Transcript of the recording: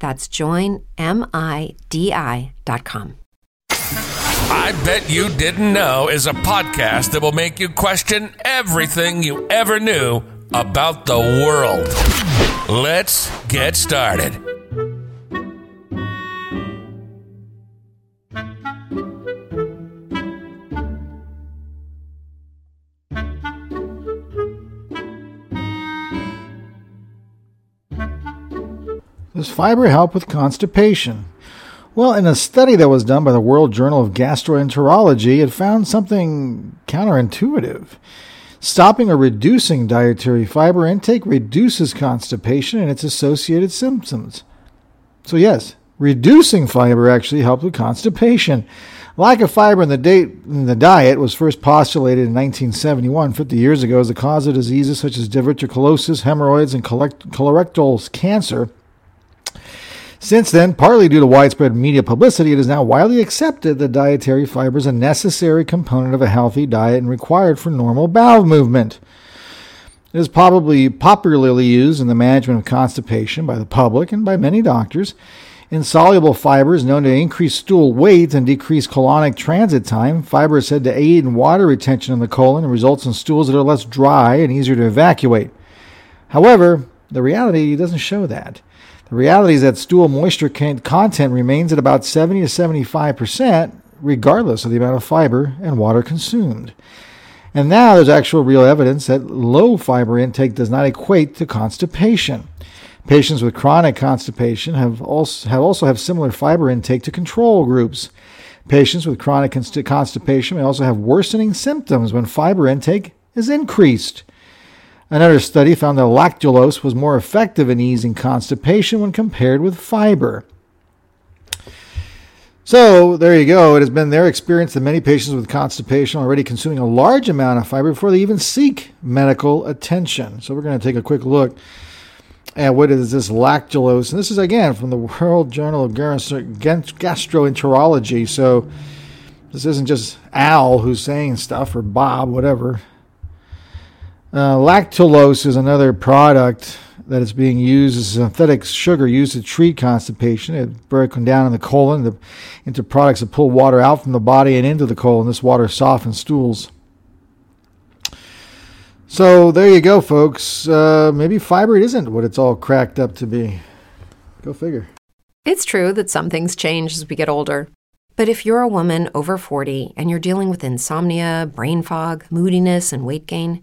That's joinmidi.com. I Bet You Didn't Know is a podcast that will make you question everything you ever knew about the world. Let's get started. Does fiber help with constipation? Well, in a study that was done by the World Journal of Gastroenterology, it found something counterintuitive. Stopping or reducing dietary fiber intake reduces constipation and its associated symptoms. So yes, reducing fiber actually helped with constipation. Lack of fiber in the diet was first postulated in 1971, 50 years ago, as the cause of diseases such as diverticulosis, hemorrhoids, and colorectal cancer. Since then, partly due to widespread media publicity, it is now widely accepted that dietary fiber is a necessary component of a healthy diet and required for normal bowel movement. It is probably popularly used in the management of constipation by the public and by many doctors. Insoluble fiber is known to increase stool weight and decrease colonic transit time. Fiber is said to aid in water retention in the colon and results in stools that are less dry and easier to evacuate. However, the reality doesn't show that. The reality is that stool moisture content remains at about 70 to 75%, regardless of the amount of fiber and water consumed. And now there's actual real evidence that low fiber intake does not equate to constipation. Patients with chronic constipation have similar fiber intake to control groups. Patients with chronic constipation may also have worsening symptoms when fiber intake is increased. Another study found that lactulose was more effective in easing constipation when compared with fiber. So, there you go. It has been their experience that many patients with constipation are already consuming a large amount of fiber before they even seek medical attention. So, we're going to take a quick look at what is this lactulose. And this is, again, from the World Journal of Gastroenterology. So, this isn't just Al who's saying stuff, or Bob, whatever. Lactulose is another product that is being used as a synthetic sugar used to treat constipation. It's broken down in the colon into products that pull water out from the body and into the colon. This water softens stools. So there you go, folks. Maybe fiber isn't what it's all cracked up to be. Go figure. It's true that some things change as we get older. But if you're a woman over 40 and you're dealing with insomnia, brain fog, moodiness, and weight gain,